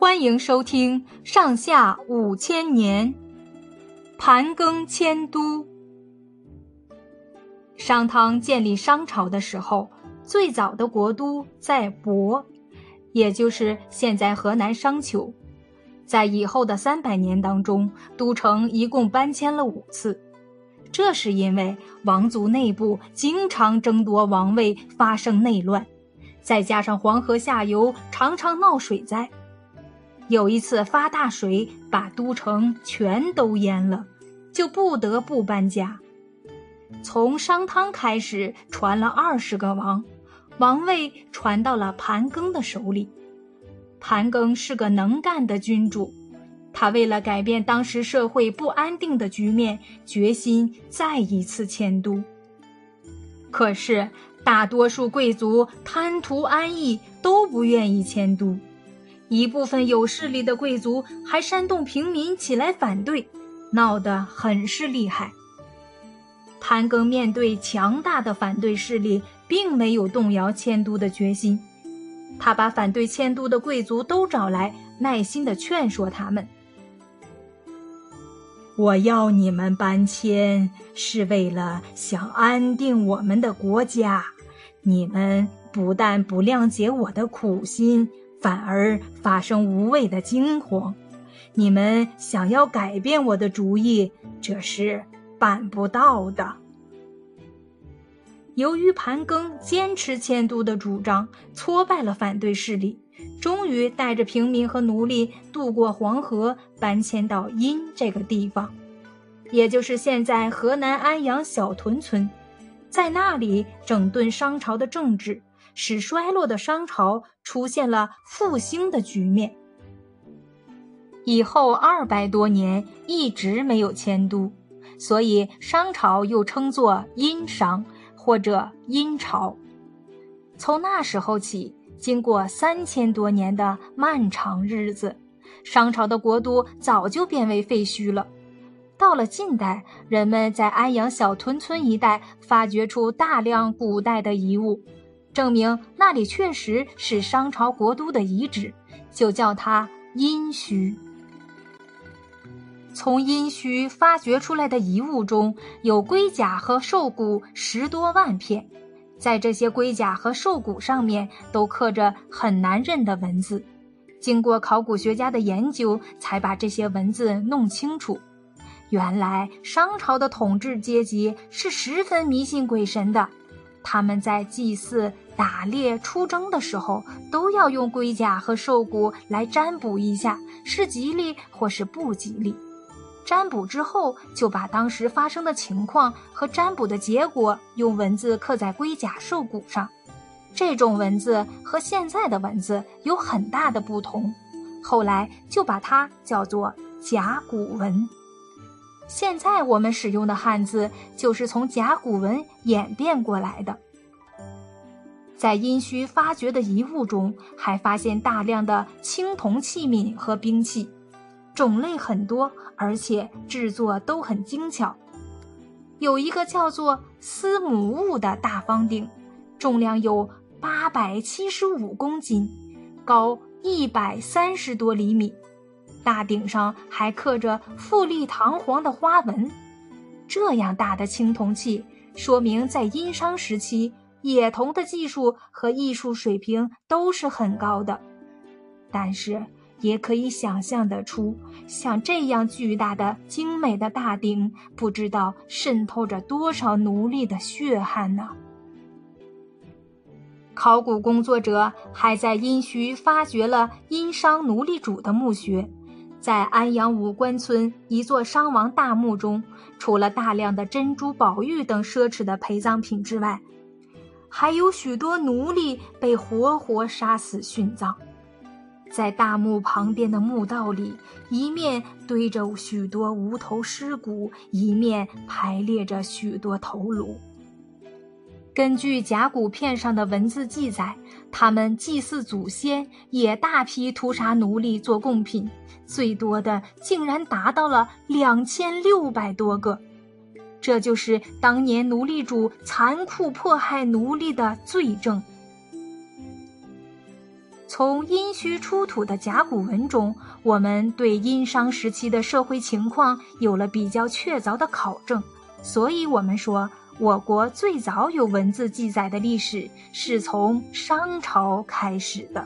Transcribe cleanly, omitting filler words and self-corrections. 欢迎收听《上下5000年》，盘庚迁都。商汤建立商朝的时候，最早的国都在亳，也就是现在河南商丘。在以后的300年当中，都城一共搬迁了5次。这是因为王族内部经常争夺王位，发生内乱，再加上黄河下游常常闹水灾。有一次发大水，把都城全都淹了，就不得不搬家。从商汤开始传了20个王，王位传到了盘庚的手里。盘庚是个能干的君主，他为了改变当时社会不安定的局面，决心再一次迁都。可是大多数贵族贪图安逸，都不愿意迁都，一部分有势力的贵族还煽动平民起来反对，闹得很是厉害。盘庚面对强大的反对势力，并没有动摇迁都的决心，他把反对迁都的贵族都找来，耐心地劝说他们：我要你们搬迁，是为了想安定我们的国家。你们不但不谅解我的苦心，反而发生无谓的惊慌。你们想要改变我的主意，这是办不到的。由于盘庚坚持迁都的主张，挫败了反对势力，终于带着平民和奴隶渡过黄河，搬迁到殷这个地方，也就是现在河南安阳小屯村。在那里整顿商朝的政治，使衰落的商朝出现了复兴的局面。以后200多年一直没有迁都，所以商朝又称作殷商或者殷朝。从那时候起，经过3000多年的漫长日子，商朝的国都早就变为废墟了。到了近代，人们在安阳小屯村一带发掘出大量古代的遗物，证明那里确实是商朝国都的遗址，就叫它殷墟。从殷墟发掘出来的遗物中，有龟甲和兽骨10多万片，在这些龟甲和兽骨上面都刻着很难认的文字，经过考古学家的研究，才把这些文字弄清楚。原来商朝的统治阶级是十分迷信鬼神的，他们在祭祀、打猎、出征的时候，都要用龟甲和兽骨来占卜一下，是吉利或是不吉利。占卜之后，就把当时发生的情况和占卜的结果用文字刻在龟甲兽骨上。这种文字和现在的文字有很大的不同，后来就把它叫做甲骨文。现在我们使用的汉字就是从甲骨文演变过来的。在殷墟发掘的遗物中，还发现大量的青铜器皿和兵器，种类很多，而且制作都很精巧。有一个叫做司母戊的大方鼎，重量有875公斤，高130多厘米。大鼎上还刻着富丽堂皇的花纹。这样大的青铜器，说明在殷商时期，冶铜的技术和艺术水平都是很高的。但是也可以想象得出，像这样巨大的精美的大鼎，不知道渗透着多少奴隶的血汗呢。考古工作者还在殷墟发掘了殷商奴隶主的墓穴，在安阳武关村一座商王大墓中，除了大量的珍珠宝玉等奢侈的陪葬品之外，还有许多奴隶被活活杀死殉葬。在大墓旁边的墓道里，一面堆着许多无头尸骨，一面排列着许多头颅。根据甲骨片上的文字记载，他们祭祀祖先，也大批屠杀奴隶做贡品，最多的竟然达到了2600多个。这就是当年奴隶主残酷迫害奴隶的罪证。从殷墟出土的甲骨文中，我们对殷商时期的社会情况有了比较确凿的考证，所以我们说我国最早有文字记载的历史是从商朝开始的。